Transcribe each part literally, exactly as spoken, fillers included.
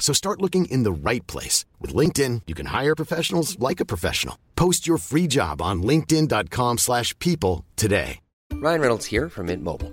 So start looking in the right place. With LinkedIn, you can hire professionals like a professional. Post your free job on linkedin dot com slash people today. Ryan Reynolds here from Mint Mobile.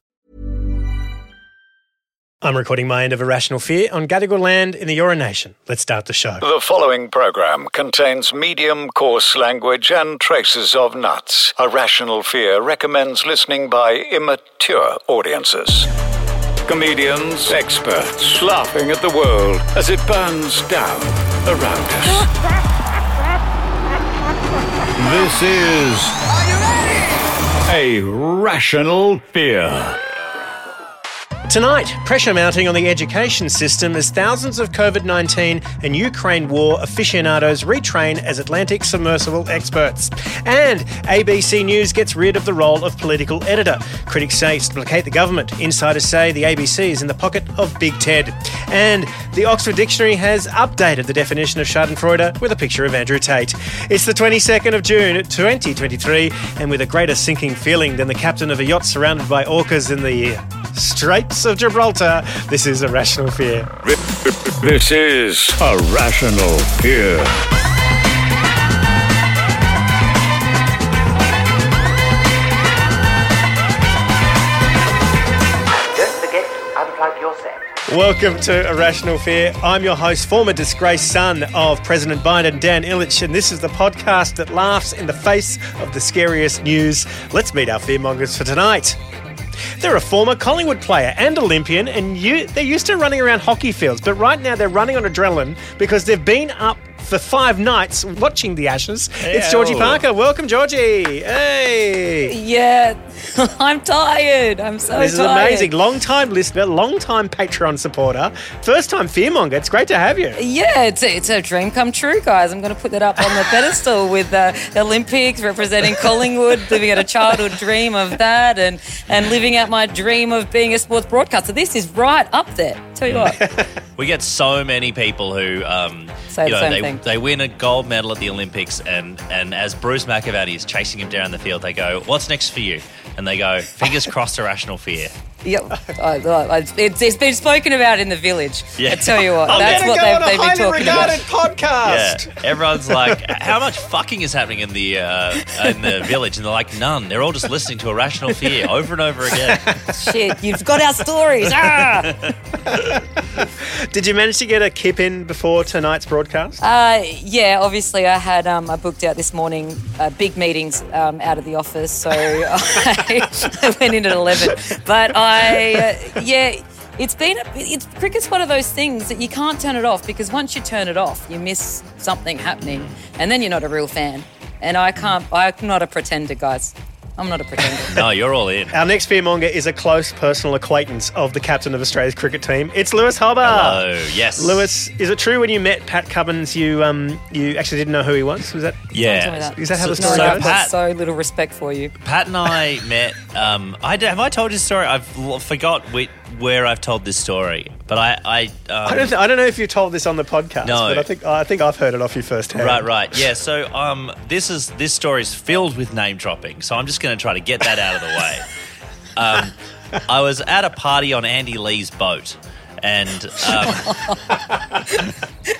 I'm recording my end of Irrational Fear on Gadigal Land in the Euro Nation. Let's start the show. The following program contains medium coarse language and traces of nuts. Irrational Fear recommends listening by immature audiences. Comedians, experts, laughing at the world as it burns down around us. This is A Rational Fear. Tonight, pressure mounting on the education system as thousands of covid nineteen and Ukraine war aficionados retrain as Atlantic submersible experts. And A B C News gets rid of the role of political editor. Critics say explicate the government. Insiders say the A B C is in the pocket of Big Ted. And the Oxford Dictionary has updated the definition of schadenfreude with a picture of Andrew Tate. It's the twenty-second of June, twenty twenty-three, and with a greater sinking feeling than the captain of a yacht surrounded by orcas in the Straits of Gibraltar. This is Irrational Fear. This is Irrational Fear. Don't forget to unplug your set. Welcome to Irrational Fear. I'm your host, former disgraced son of President Biden, Dan Ilitch, and this is the podcast that laughs in the face of the scariest news. Let's meet our fearmongers for tonight. They're a former Collingwood player and Olympian, and you, they're used to running around hockey fields, but right now they're running on adrenaline because they've been up for five nights watching the Ashes. Hey, it's Georgie Parker. Welcome, Georgie. Hey. Yeah, I'm tired. I'm so tired. This is tired. Amazing. Long-time listener, long-time Patreon supporter, first-time fearmonger. It's great to have you. Yeah, it's a, it's a dream come true, guys. I'm going to put that up on the pedestal with uh, the Olympics, representing Collingwood, living out a childhood dream of that, and, and living out my dream of being a sports broadcaster. This is right up there. Tell you what. We get so many people who, um, so you know, they, they win a gold medal at the Olympics, and, and as Bruce McAvaney is chasing him down the field, they go, "What's next for you?" And they go, "Fingers crossed, Irrational Fear." Yep. I, I, it's, it's been spoken about in the village. Yeah. I tell you what, I'm that's what they've, they've been talking about. Highly regarded podcast. Yeah. Everyone's like, "How much fucking is happening in the uh, in the village?" And they're like, "None." They're all just listening to Irrational Fear over and over again. Shit, you've got our stories. Ah! Did you manage to get a kip in before tonight's broadcast? Uh, yeah, obviously I had. Um, I booked out this morning. Uh, big meetings um, out of the office, so I, I went in at eleven, but. I I, uh, yeah, it's been a, it's cricket's one of those things that you can't turn it off, because once you turn it off, you miss something happening, and then you're not a real fan. And I can't. I'm not a pretender, guys. I'm not a pretender. No, you're all in. Our next fearmonger is a close personal acquaintance of the captain of Australia's cricket team. It's Lewis Hobba. Hello. Yes. Lewis, is it true when you met Pat Cummins, you um you actually didn't know who he was? Was that? Yeah. That. Is that how so, the story no, goes? Pat, so little respect for you. Pat and I met. Um, I have I told you the story. I've forgot. We where I've told this story, but I I, um, I don't I don't know if you told this on the podcast. No, but I think I think I've heard it off you firsthand. Right, right, yeah. So um, this is this story is filled with name dropping. So I'm just going to try to get that out of the way. Um, I was at a party on Andy Lee's boat, and um,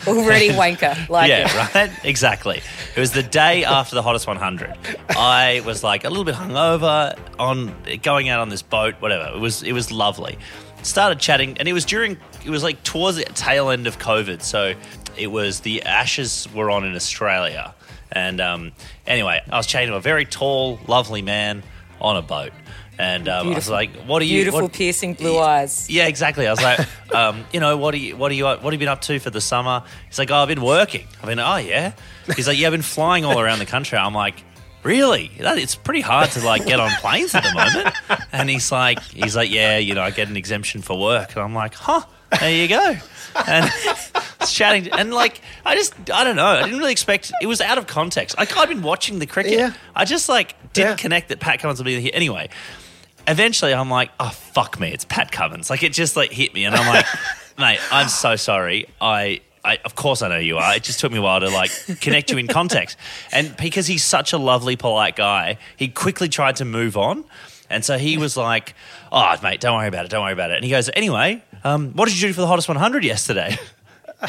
already wanker, like yeah, it. Right, exactly. It was the day after the Hottest one hundred. I was like a little bit hungover on going out on this boat. Whatever, it was it was lovely. Started chatting, and it was during, it was like towards the tail end of COVID. So it was the Ashes were on in Australia. And um, anyway, I was chatting to a very tall, lovely man on a boat. And um, I was like, what are you? Beautiful, what, piercing blue yeah, eyes. Yeah, exactly. I was like, um, you know, what are you, what are you, what have you been up to for the summer? He's like, oh, I've been working. I've been, oh, yeah. He's like, yeah, I've been flying all around the country. I'm like, really? That, it's pretty hard to like get on planes at the moment. And he's like, he's like, yeah, you know, I get an exemption for work. And I'm like, huh, there you go. And chatting, and like, I just, I don't know. I didn't really expect, it was out of context. Like, I'd been watching the cricket. Yeah. I just like didn't yeah. connect that Pat Cummins would be here. Anyway, eventually I'm like, oh, fuck me, it's Pat Cummins. Like, it just like hit me. And I'm like, mate, I'm so sorry. I... I, of course I know you are. It just took me a while to, like, connect you in context. And because he's such a lovely, polite guy, he quickly tried to move on. And so he was like, oh, mate, don't worry about it, don't worry about it. And he goes, anyway, um, what did you do for the Hottest one hundred yesterday?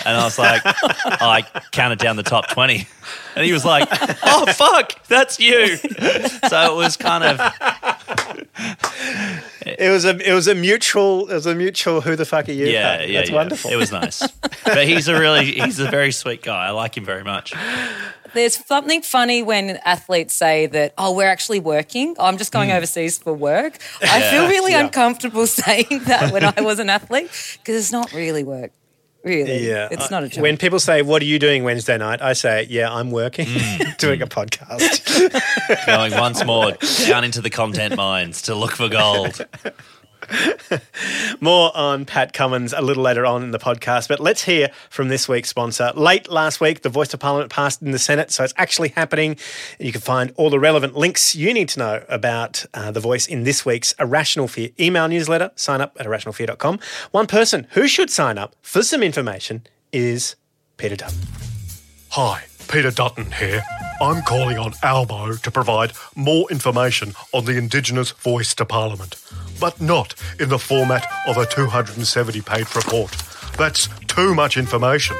And I was like, oh, I counted down the top twenty. And he was like, oh, fuck, that's you. So it was kind of... It was a it was a mutual it was a mutual who the fuck are you? Yeah, part. yeah, That's yeah. wonderful. It was nice, but he's a really he's a very sweet guy. I like him very much. There's something funny when athletes say that, oh, we're actually working. Oh, I'm just going mm. overseas for work. I yeah, feel really yeah. uncomfortable saying that when I was an athlete, because it's not really work. Really, yeah. It's not a job. When people say, what are you doing Wednesday night? I say, yeah, I'm working, mm. doing a podcast. Going once more down into the content mines to look for gold. More on Pat Cummins a little later on in the podcast, but let's hear from this week's sponsor. Late last week, the Voice to Parliament passed in the Senate, so it's actually happening. You can find all the relevant links you need to know about uh, the Voice in this week's Irrational Fear email newsletter. Sign up at irrational fear dot com. One person who should sign up for some information is Peter Dutton. Hi, Peter Dutton here. I'm calling on Albo to provide more information on the Indigenous Voice to Parliament, but not in the format of a two hundred seventy page report. That's too much information.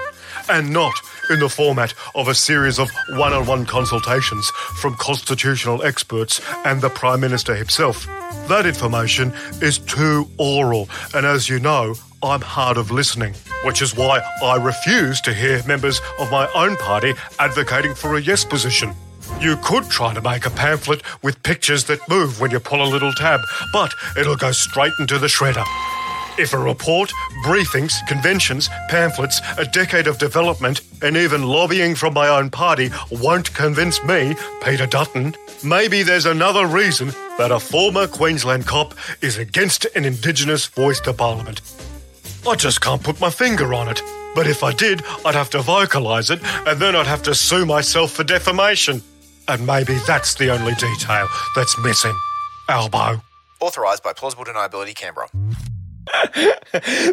And not in the format of a series of one-on-one consultations from constitutional experts and the Prime Minister himself. That information is too oral, and as you know, I'm hard of listening, which is why I refuse to hear members of my own party advocating for a yes position. You could try to make a pamphlet with pictures that move when you pull a little tab, but it'll go straight into the shredder. If a report, briefings, conventions, pamphlets, a decade of development, and even lobbying from my own party won't convince me, Peter Dutton, maybe there's another reason that a former Queensland cop is against an Indigenous Voice to Parliament. I just can't put my finger on it. But if I did, I'd have to vocalise it, and then I'd have to sue myself for defamation. And maybe that's the only detail that's missing. Albo. Authorised by Plausible Deniability, Canberra.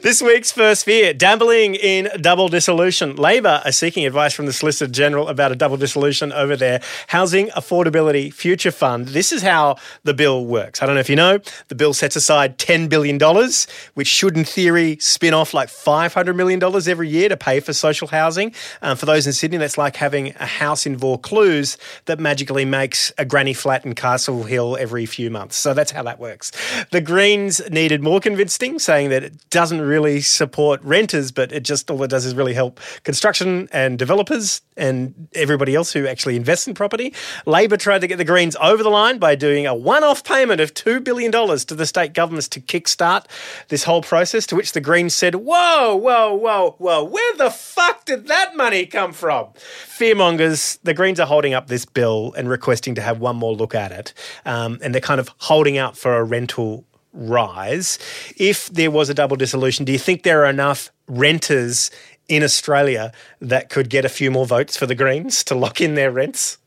This week's first fear, dabbling in double dissolution. Labor are seeking advice from the Solicitor-General about a double dissolution over their Housing Affordability Future Fund. This is how the bill works. I don't know if you know, the bill sets aside ten billion dollars, which should in theory spin off like five hundred million dollars every year to pay for social housing. Um, for those in Sydney, that's like having a house in Vaucluse that magically makes a granny flat in Castle Hill every few months. So that's how that works. The Greens needed more convincing, saying that it doesn't really support renters, but it just all it does is really help construction and developers and everybody else who actually invests in property. Labor tried to get the Greens over the line by doing a one-off payment of two billion dollars to the state governments to kickstart this whole process, to which the Greens said, whoa, whoa, whoa, whoa, where the fuck did that money come from? Fearmongers, the Greens are holding up this bill and requesting to have one more look at it, um, and they're kind of holding out for a rental rise. If there was a double dissolution, do you think there are enough renters in Australia that could get a few more votes for the Greens to lock in their rents?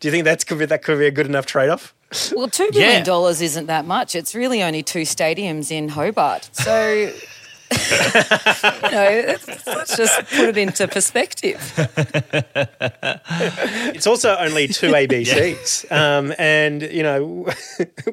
Do you think that's could be, that could be a good enough trade-off? Well, two billion dollars yeah. isn't that much. It's really only two stadiums in Hobart. So... you know, let's just put it into perspective. It's also only two A B Cs, yeah. um, and you know,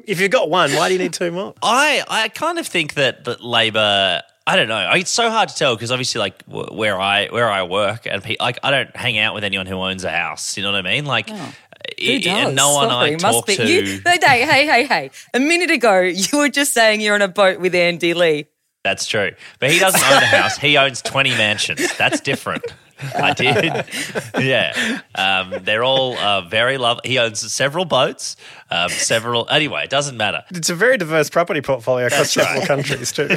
if you've got one, why do you need two more? I, I kind of think that that Labor. I don't know. It's so hard to tell because obviously, like where I where I work, and pe- like I don't hang out with anyone who owns a house. You know what I mean? Like. Oh. Who does? And no one Sorry, I talk to. You, they, hey, hey, hey! A minute ago, you were just saying you're on a boat with Andy Lee. That's true. But he doesn't own a house. He owns twenty mansions. That's different. I did. Yeah. Um, they're all uh, very lovely. He owns several boats, um, several – anyway, it doesn't matter. It's a very diverse property portfolio across That's several right. countries too.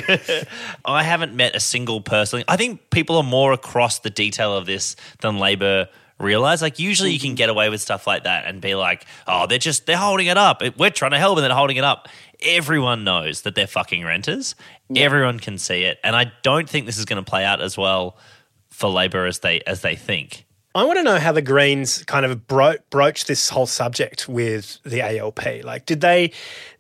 I haven't met a single person. I think people are more across the detail of this than Labor – realise, like usually you can get away with stuff like that and be like, oh, they're just, they're holding it up. We're trying to help and they're holding it up. Everyone knows that they're fucking renters. Yeah. Everyone can see it. And I don't think this is going to play out as well for Labor as they as they think. I want to know how the Greens kind of bro- broached this whole subject with the A L P. Like, did they...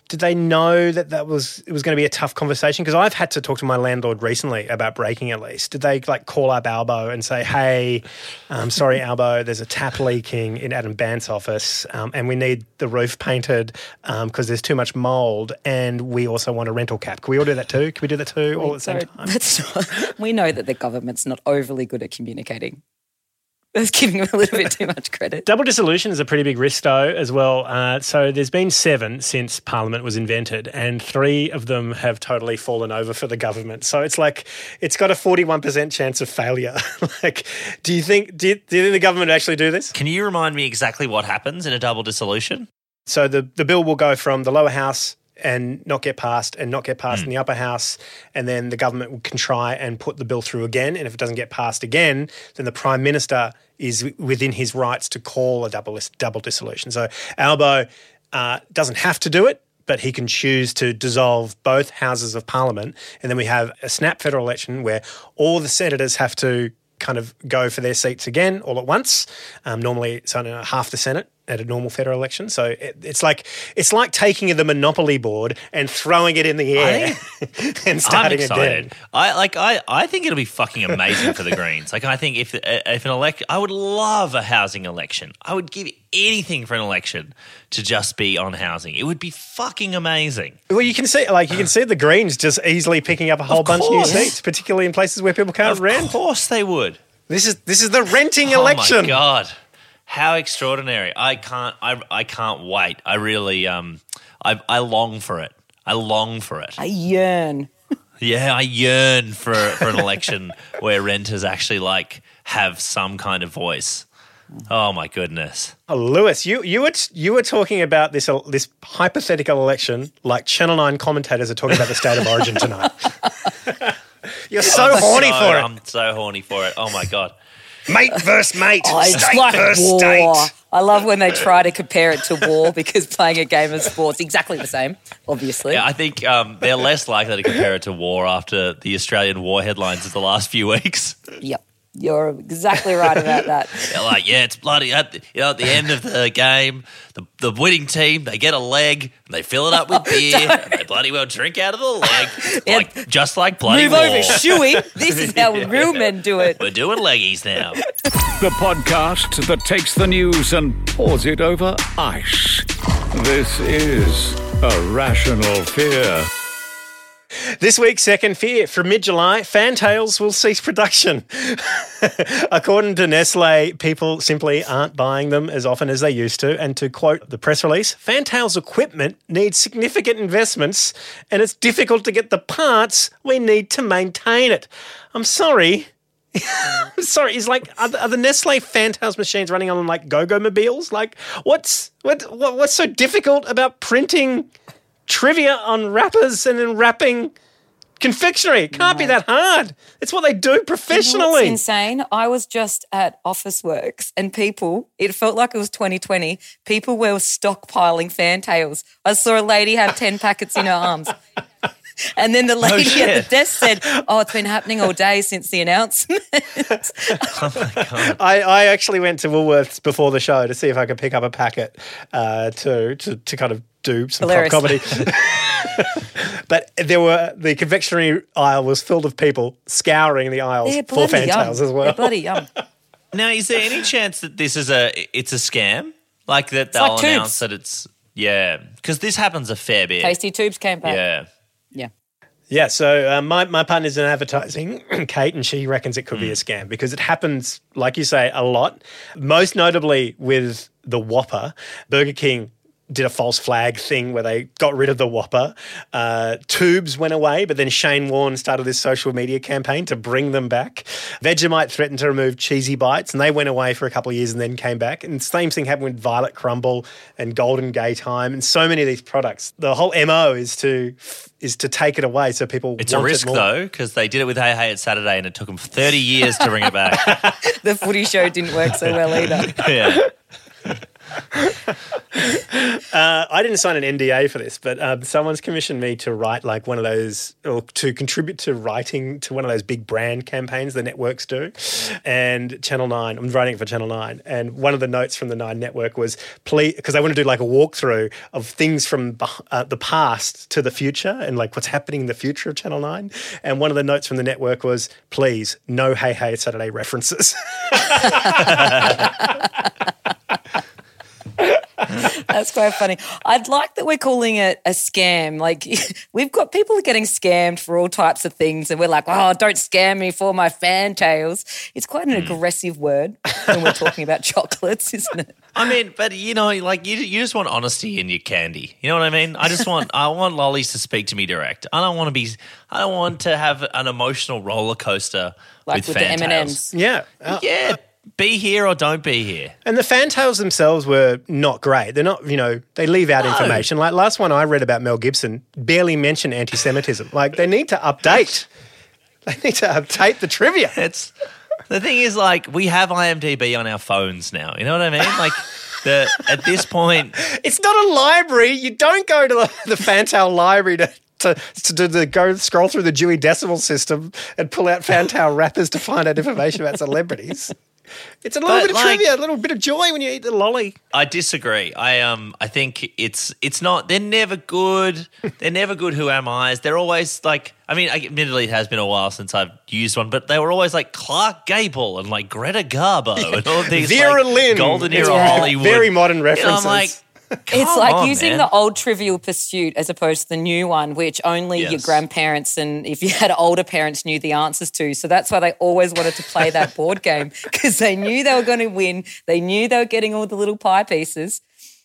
Did they know that that was it was going to be a tough conversation? Because I've had to talk to my landlord recently about breaking a lease. Did they like call up Albo and say, "Hey, um, sorry, Albo, there's a tap leaking in Adam Bant's office, um, and we need the roof painted because um, there's too much mold, and we also want a rental cap. Can we all do that too? Can we do that too? All at the same time?" That's not, we know that the government's not overly good at communicating. I was giving him a little bit too much credit. Double dissolution is a pretty big risk, though, as well. Uh, so there's been seven since Parliament was invented, and three of them have totally fallen over for the government. So it's like it's got a forty-one percent chance of failure. Like, do you think do you, do you think the government would actually do this? Can you remind me exactly what happens in a double dissolution? So the the bill will go from the lower house and not get passed and not get passed mm. in the upper house, and then the government can try and put the bill through again, and if it doesn't get passed again, then the Prime Minister is within his rights to call a double double dissolution. So Albo uh, doesn't have to do it, but he can choose to dissolve both houses of Parliament, and then we have a snap federal election where all the senators have to kind of go for their seats again all at once. Um, normally it's only half the Senate at a normal federal election. So it, it's like it's like taking the Monopoly board and throwing it in the air and starting it dead. I like I, I think it'll be fucking amazing for the Greens. Like I think if if an elect I would love a housing election. I would give anything for an election to just be on housing. It would be fucking amazing. Well, you can see like you can see the Greens just easily picking up a whole of bunch course. of new seats, particularly in places where people can't of rent. Of course they would. This is this is the renting oh election. Oh my God. How extraordinary. I can't I I can't wait. I really um I I long for it. I long for it. I yearn. Yeah, I yearn for for an election where renters actually like have some kind of voice. Oh my goodness. Oh, Lewis, you you were you were talking about this uh, this hypothetical election like Channel nine commentators are talking about the state of origin tonight. You're so I'm horny so, for it. I'm so horny for it. Oh my God. Mate versus mate, oh, it's state like versus war. state. I love when they try to compare it to war because playing a game of sports exactly the same, obviously. Yeah, I think um, they're less likely to compare it to war after the Australian war headlines of the last few weeks. Yep, you're exactly right about that. They're like, yeah, it's bloody. At the, you know, at the end of the game, the the winning team they get a leg and they fill it up with beer and they bloody well drink out of the leg, yeah. like just like bloody move war. Over, shoey. This is how yeah. real men do it. We're doing leggies now. The podcast that takes the news and pours it over ice. This is A Rational Fear. This week's second fear, from mid-July, Fantales will cease production. According to Nestlé, people simply aren't buying them as often as they used to. And to quote the press release, Fantales equipment needs significant investments and it's difficult to get the parts we need to maintain it. I'm sorry. I'm sorry. It's like, are the, are the Nestlé Fantales machines running on like go-go mobiles? Like what's, what, what, what's so difficult about printing trivia on wrappers and then wrapping confectionery? It can't no. be that hard. It's what they do professionally. You know, it's insane. I was just at Office Works and people, it felt like it was twenty twenty, people were stockpiling Fantails. I saw a lady have ten packets in her arms. And then the lady oh, at the desk said, oh, it's been happening all day since the announcement. Oh, my God. I, I actually went to Woolworths before the show to see if I could pick up a packet uh, to, to to kind of do some Hilarious. Pop comedy. But there were the confectionery aisle was filled of people scouring the aisles They're for Fantales as well. They're bloody yum. Now, is there any chance that this is a it's a scam? Like that they'll like announce tubes. That it's yeah, because this happens a fair bit. Tasty Tubes came back. Yeah, yeah, yeah. So uh, my my partner's in advertising, Kate, and she reckons it could mm. be a scam because it happens, like you say, a lot. Most notably with the Whopper, Burger King did a false flag thing where they got rid of the Whopper. Uh, Tubes went away, but then Shane Warne started this social media campaign to bring them back. Vegemite threatened to remove Cheesy Bites, and they went away for a couple of years and then came back. And the same thing happened with Violet Crumble and Golden Gay Time and so many of these products. The whole M O is to is to take it away so people it's want it It's a risk, though, because they did it with Hey Hey It's Saturday and it took them thirty years to bring it back. The footy show didn't work so well either. Yeah. uh, I didn't sign an N D A for this, but um, someone's commissioned me to write like one of those or to contribute to writing to one of those big brand campaigns the networks do. And Channel nine, I'm writing it for Channel nine, and one of the notes from the Nine Network was please, because I want to do like a walkthrough of things from uh, the past to the future and like what's happening in the future of Channel nine. And one of the notes from the network was please, no Hey Hey It's Saturday references. That's quite funny. I'd like that we're calling it a scam. Like we've got people getting scammed for all types of things and we're like, oh, don't scam me for my Fantales. It's quite an aggressive word when we're talking about chocolates, isn't it? I mean, but, you know, like you, you just want honesty in your candy. You know what I mean? I just want I want lollies to speak to me direct. I don't want to be – I don't want to have an emotional roller coaster like with Fantales. Like with the M and M's. Yeah. Uh, yeah. Be here or don't be here. And the Fantales themselves were not great. They're not, you know, they leave out no. information. Like last one I read about Mel Gibson barely mentioned anti-Semitism. Like they need to update. They need to update the trivia. It's the thing is like we have I M D B on our phones now. You know what I mean? Like the at this point, it's not a library. You don't go to the, the Fantale library to. To, to, to go scroll through the Dewey Decimal System and pull out Fantale wrappers to find out information about celebrities. It's a little but bit of like, trivia, a little bit of joy when you eat the lolly. I disagree. I um, I think it's it's not. They're never good. They're never good. Who am I's? They're always like. I mean, admittedly, it has been a while since I've used one, but they were always like Clark Gable and like Greta Garbo yeah. and all these Vera like, Lynn, golden era right. Hollywood, very modern references. And I'm like. Come it's like on, using man. The old Trivial Pursuit as opposed to the new one, which only yes. your grandparents and if you had older parents knew the answers to. So that's why they always wanted to play that board game because they knew they were going to win. They knew they were getting all the little pie pieces.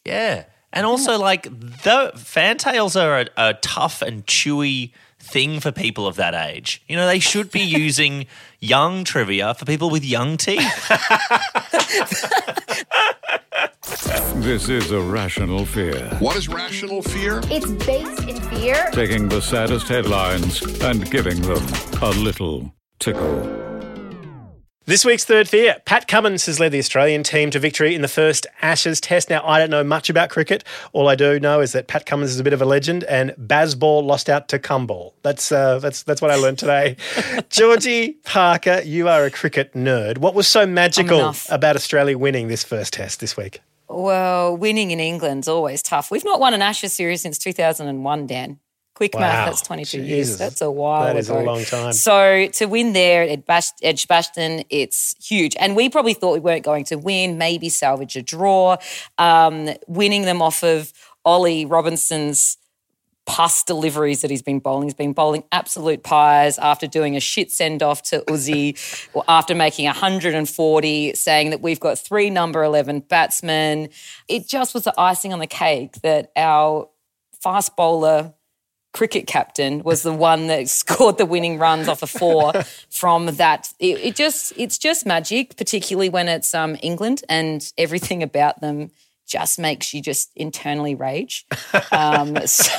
Yeah. And also yeah. like the Fantales are a, a tough and chewy thing for people of that age. You know, they should be using young trivia for people with young teeth. This is Irrational Fear. What is Rational Fear? It's based in fear. Taking the saddest headlines and giving them a little tickle. This week's third fear, Pat Cummins has led the Australian team to victory in the first Ashes test. Now, I don't know much about cricket. All I do know is that Pat Cummins is a bit of a legend and Bazball lost out to Cumball. That's uh, that's that's what I learned today. Georgie Parker, you are a cricket nerd. What was so magical about Australia winning this first test this week? Well, winning in England's always tough. We've not won an Ashes series since two thousand one, Dan. Quick wow. math, that's twenty-two Jesus. Years. That's a while ago. That is ago. A long time. So to win there at Edgbaston, it's huge. And we probably thought we weren't going to win, maybe salvage a draw. Um, winning them off of Ollie Robinson's pus deliveries that he's been bowling. He's been bowling absolute pies after doing a shit send-off to Uzi or after making one hundred forty, saying that we've got three number eleven batsmen. It just was the icing on the cake that our fast bowler cricket captain was the one that scored the winning runs off a four from that. It, it just it's just magic, particularly when it's um, England and everything about them just makes you just internally rage. Um, so,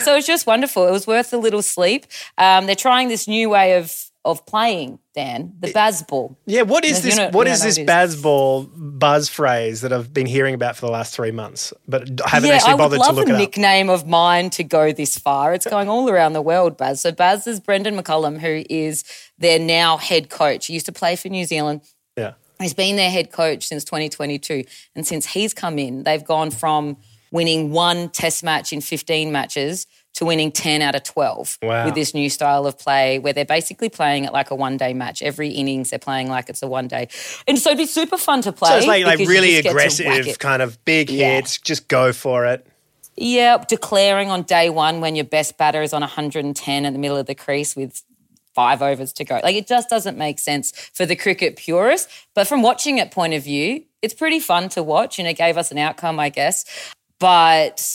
so it's just wonderful. It was worth a little sleep. Um, they're trying this new way of of playing, Dan, the Bazball. Yeah, what is this? You know, what you know, is this Bazball buzz phrase that I've been hearing about for the last three months, but I haven't yeah, actually bothered to look it up? I would love a nickname of mine to go this far. It's going all around the world, Baz. So Baz is Brendan McCullum, who is their now head coach. He used to play for New Zealand. Yeah, he's been their head coach since twenty twenty-two, and since he's come in, they've gone from winning one test match in fifteen matches to winning ten out of twelve wow. with this new style of play where they're basically playing it like a one-day match. Every innings they're playing like it's a one-day. And so it'd be super fun to play. So it's like, like really aggressive kind of big yeah. hits, just go for it. Yeah, declaring on day one when your best batter is on one hundred ten in the middle of the crease with five overs to go. Like it just doesn't make sense for the cricket purist. But from watching it point of view, it's pretty fun to watch and it gave us an outcome, I guess. But...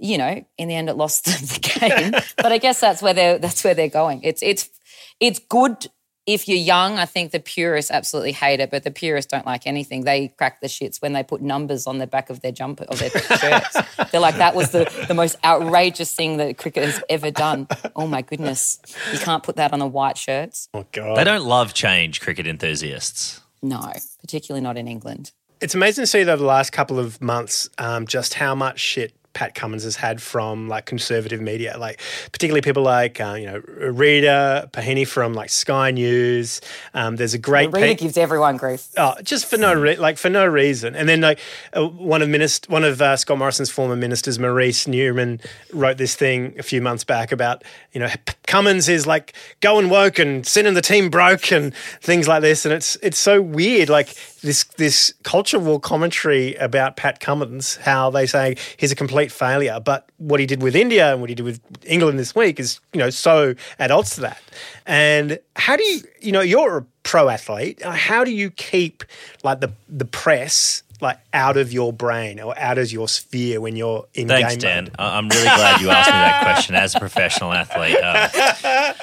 you know, in the end, it lost them the game. But I guess that's where they're that's where they're going. It's it's it's good if you're young. I think the purists absolutely hate it, but the purists don't like anything. They crack the shits when they put numbers on the back of their jumper or their shirts. They're like, that was the, the most outrageous thing that cricket has ever done. Oh my goodness, you can't put that on the white shirts. Oh god, they don't love change, cricket enthusiasts. No, particularly not in England. It's amazing to see over the last couple of months um, just how much shit Pat Cummins has had from like conservative media, like particularly people like uh, you know Rita Pahini from like Sky News. Um, there's a great Rita pe- gives everyone grief. Oh, just for no re- like for no reason. And then like uh, one of minist- one of uh, Scott Morrison's former ministers, Maurice Newman, wrote this thing a few months back about you know P- Cummins is like going woke and sending the team broke and things like this. And it's it's so weird like. This this culture war commentary about Pat Cummins, how they say he's a complete failure, but what he did with India and what he did with England this week is, you know, so at odds to that. And how do you, you know, you're a pro athlete, how do you keep like the the press like out of your brain or out of your sphere when you're in Thanks, game? Thanks, Dan. I- I'm really glad you asked me that question as a professional athlete. Um,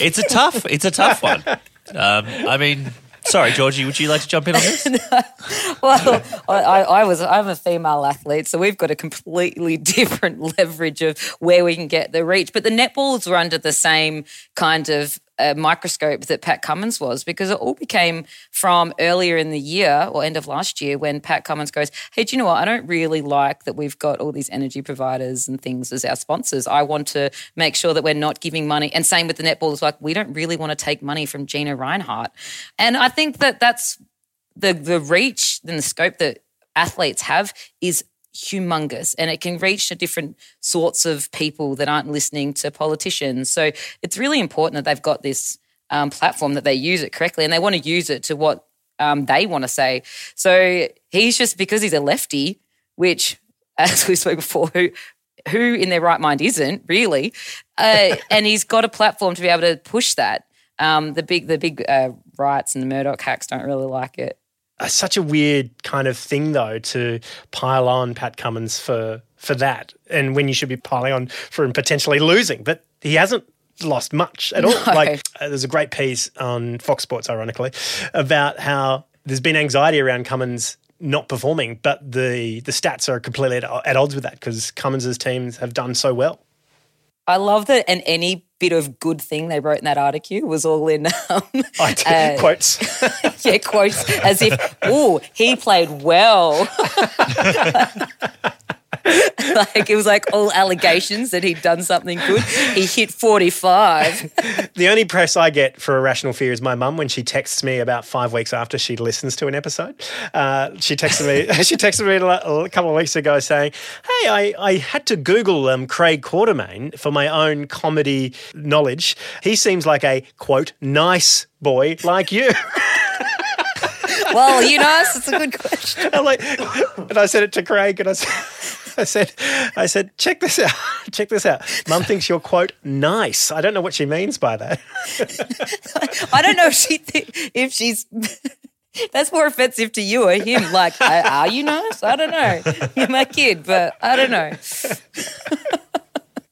it's a tough, it's a tough one. Um, I mean. Sorry, Georgie, would you like to jump in on this? No. Well, I, I was, I'm a female athlete, so we've got a completely different leverage of where we can get the reach. But the netballs were under the same kind of uh, microscope that Pat Cummins was, because it all became from earlier in the year or end of last year when Pat Cummins goes, hey, do you know what? I don't really like that we've got all these energy providers and things as our sponsors. I want to make sure that we're not giving money. And same with the netballs, like we don't really want to take money from Gina Rinehart. And I think that that's the the reach and the scope that athletes have is humongous, and it can reach to different sorts of people that aren't listening to politicians. So it's really important that they've got this um, platform, that they use it correctly, and they want to use it to what um, they want to say. So he's just, because he's a lefty, which as we spoke before, who, who in their right mind isn't really, uh, and he's got a platform to be able to push that. Um, the big, the big uh, rights and the Murdoch hacks don't really like it. Such a weird kind of thing, though, to pile on Pat Cummins for for that, and when you should be piling on for him potentially losing. But he hasn't lost much at all. No. Like uh, there's a great piece on Fox Sports, ironically, about how there's been anxiety around Cummins not performing, but the, the stats are completely at, at odds with that because Cummins' teams have done so well. I love that, and any bit of good thing they wrote in that article was all in um, I do, uh, quotes. Yeah, quotes, as if, ooh, he played well. Like it was like all allegations that he'd done something good. He hit forty-five. The only press I get for Irrational Fear is my mum when she texts me about five weeks after she listens to an episode. Uh, she texted me She texted me a couple of weeks ago saying, hey, I, I had to Google um, Craig Quartermain for my own comedy knowledge. He seems like a, quote, nice boy like you. Well, you know, it's a good question. I'm like, and I said it to Craig and I said... I said, I said, check this out, check this out. Mum thinks you're, quote, nice. I don't know what she means by that. I don't know if she th- if she's – that's more offensive to you or him. Like, are you nice? I don't know. You're my kid, but I don't know.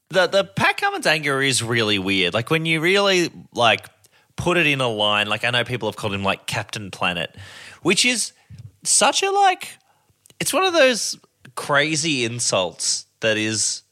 the, the Pat Cummins anger is really weird. Like when you really, like, put it in a line, like I know people have called him, like, Captain Planet, which is such a, like – it's one of those – crazy insults that is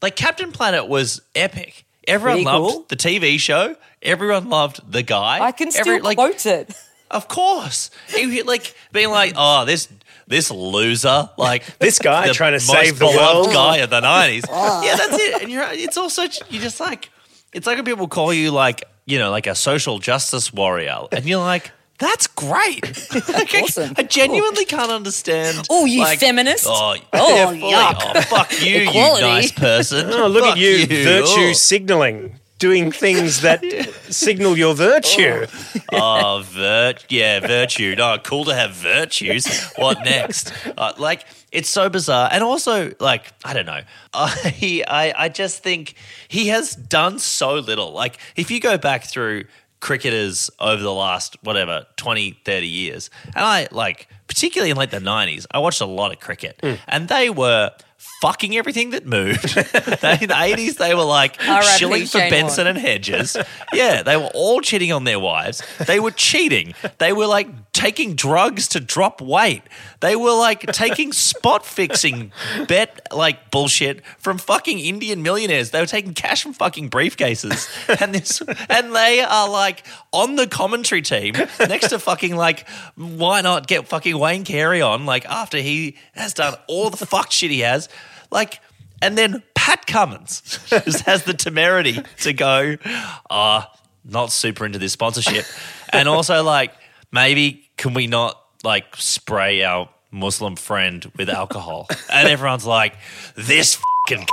like Captain Planet was epic. Everyone Pretty loved cool. the T V show. Everyone loved the guy. I can still Every, like, quote it. Of course. He, like being like, oh, this this loser, like this guy trying to save the world guy of the nineties. Oh. Yeah, that's it. And you're it's also you're just like it's like when people call you like, you know, like a social justice warrior. And you're like, That's great. Like, awesome. I, I genuinely cool. can't understand. Oh, you like, feminist. Oh, oh yuck. Oh, fuck you, you nice person. Oh, look fuck at you, you. Virtue oh. signalling. Doing things that signal your virtue. Oh, oh virtue. Yeah, virtue. No, cool to have virtues. What next? Uh, like, it's so bizarre. And also, like, I don't know. I, I, I just think he has done so little. Like, if you go back through cricketers over the last, whatever, twenty, thirty years, and I, like, particularly in, like, the nineties, I watched a lot of cricket, mm. and they were – fucking everything that moved. They, in the eighties, they were like shilling for Benson and Hedges. Yeah, they were all cheating on their wives. They were cheating. They were like taking drugs to drop weight. They were like taking spot fixing bet like bullshit from fucking Indian millionaires. They were taking cash from fucking briefcases. And this, and they are like on the commentary team next to fucking like, why not get fucking Wayne Carey on? Like after he has done all the fuck shit he has. Like, and then Pat Cummins just has the temerity to go, ah, oh, not super into this sponsorship. And also, like, maybe can we not, like, spray our Muslim friend with alcohol? And everyone's like, this fucking.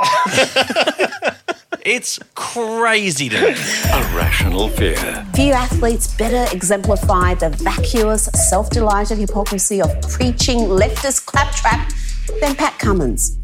It's crazy to me. Irrational fear. Few athletes better exemplify the vacuous, self-delighted hypocrisy of preaching leftist claptrap than Pat Cummins.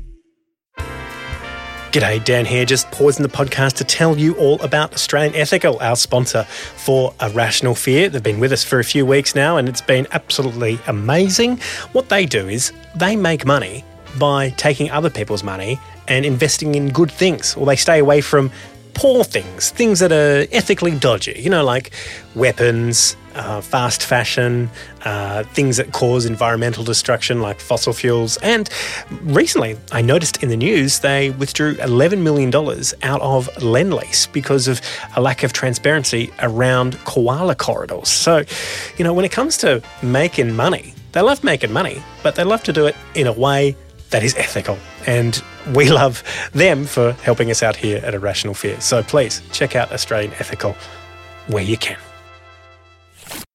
G'day, Dan here, just pausing the podcast to tell you all about Australian Ethical, our sponsor for A Rational Fear. They've been with us for a few weeks now and it's been absolutely amazing. What they do is they make money by taking other people's money and investing in good things, or they stay away from poor things, things that are ethically dodgy, you know, like weapons, uh, fast fashion, uh, things that cause environmental destruction like fossil fuels. And recently I noticed in the news they withdrew eleven million dollars out of Lendlease because of a lack of transparency around koala corridors. So, you know, when it comes to making money, they love making money, but they love to do it in a way that is ethical. And we love them for helping us out here at Irrational Fear. So please check out Australian Ethical where you can.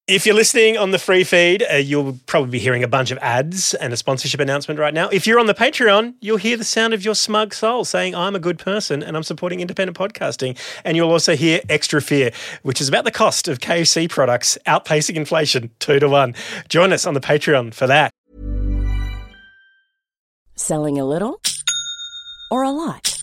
If you're listening on the free feed, uh, you'll probably be hearing a bunch of ads and a sponsorship announcement right now. If you're on the Patreon, you'll hear the sound of your smug soul saying, I'm a good person and I'm supporting independent podcasting. And you'll also hear Extra Fear, which is about the cost of K F C products outpacing inflation two to one. Join us on the Patreon for that. Selling a little or a lot?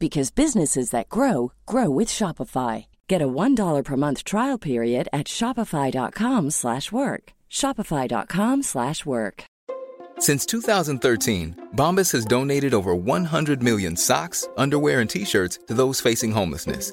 Because businesses that grow, grow with Shopify. Get a one dollar per month trial period at shopify.com slash work. Shopify.com slash work. Since two thousand thirteen, Bombas has donated over one hundred million socks, underwear, and T-shirts to those facing homelessness.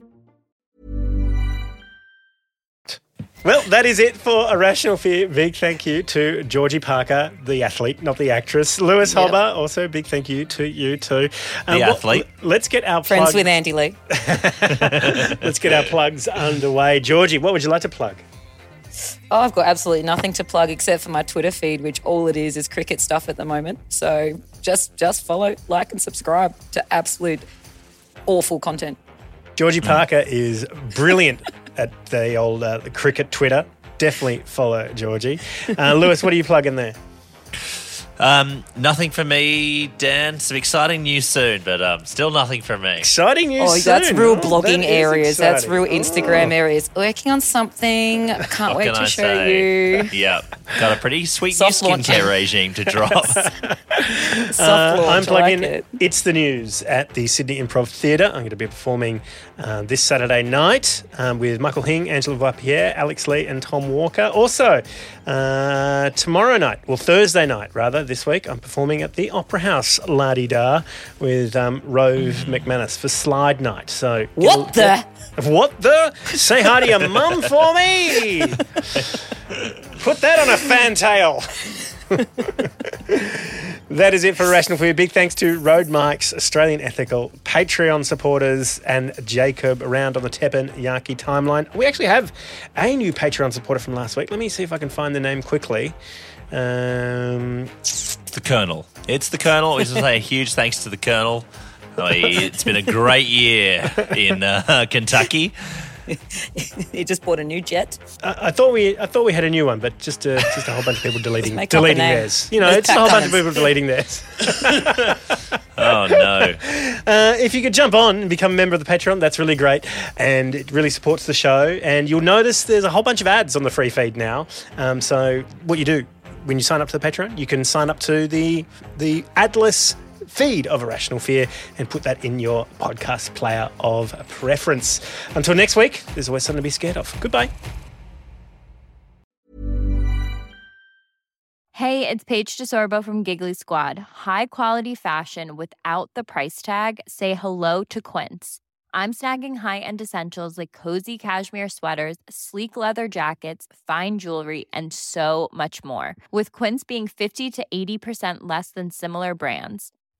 Well, that is it for Irrational Fear. Big thank you to Georgie Parker, the athlete, not the actress. Lewis yep. Hobba, also big thank you to you too. Um, the athlete. Well, let's get our Friends plug- with Andy Lee. Let's get our plugs underway. Georgie, what would you like to plug? Oh, I've got absolutely nothing to plug except for my Twitter feed, which all it is is cricket stuff at the moment. So just just follow, like and subscribe to absolute awful content. Georgie Parker is brilliant at the old uh, the cricket Twitter. Definitely follow Georgie. Uh, Lewis, what are you plugging there? Um, nothing for me, Dan. Some exciting news soon, but um, still nothing for me. Exciting news oh, soon. That's real blogging oh, that areas. That's real Instagram oh. areas. Working on something. Can't wait can to I show say? you. Yeah. Got a pretty sweet Soft new skincare regime to drop. uh, I'm plugging like it. It's the News at the Sydney Improv Theatre. I'm going to be performing uh, this Saturday night um, with Michael Hing, Angela Vapierre, Alex Lee and Tom Walker. Also, uh, tomorrow night, well, Thursday night, rather, this week, I'm performing at the Opera House, la-di-da, with um, Rove McManus for Slide Night. So What the? What the? Say hi to your mum for me. Put that on a fantail. That is it for Rational Fear. Big thanks to Road Mike's, Australian Ethical, Patreon supporters and Jacob around on the Teppan Yaki timeline. We actually have a new Patreon supporter from last week. Let me see if I can find the name quickly. Um, the Colonel. It's the Colonel. We just say a huge thanks to the Colonel. Oh, it's been a great year in uh, Kentucky. He just bought a new jet. I, I thought we, I thought we had a new one, but just a, just a whole bunch of people deleting, deleting theirs. You know, There's it's a whole bunch of people deleting theirs. Oh no! Uh, if you could jump on and become a member of the Patreon, that's really great, and it really supports the show. And you'll notice there's a whole bunch of ads on the free feed now. Um, so what you do when you sign up to the Patreon, you can sign up to the the adless feed of Irrational Fear and put that in your podcast player of preference. Until next week, there's always something to be scared of. Goodbye. Hey, it's Paige DeSorbo from Giggly Squad. High quality fashion without the price tag. Say hello to Quince. I'm snagging high-end essentials like cozy cashmere sweaters, sleek leather jackets, fine jewelry, and so much more. With Quince being fifty to eighty percent less than similar brands.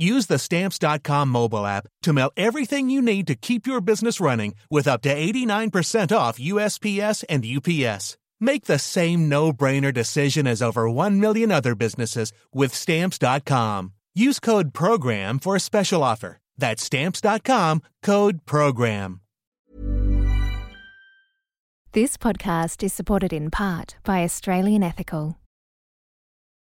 Use the Stamps dot com mobile app to mail everything you need to keep your business running with up to eighty-nine percent off U S P S and U P S. Make the same no-brainer decision as over one million other businesses with Stamps dot com. Use code PROGRAM for a special offer. That's Stamps dot com, code PROGRAM. This podcast is supported in part by Australian Ethical.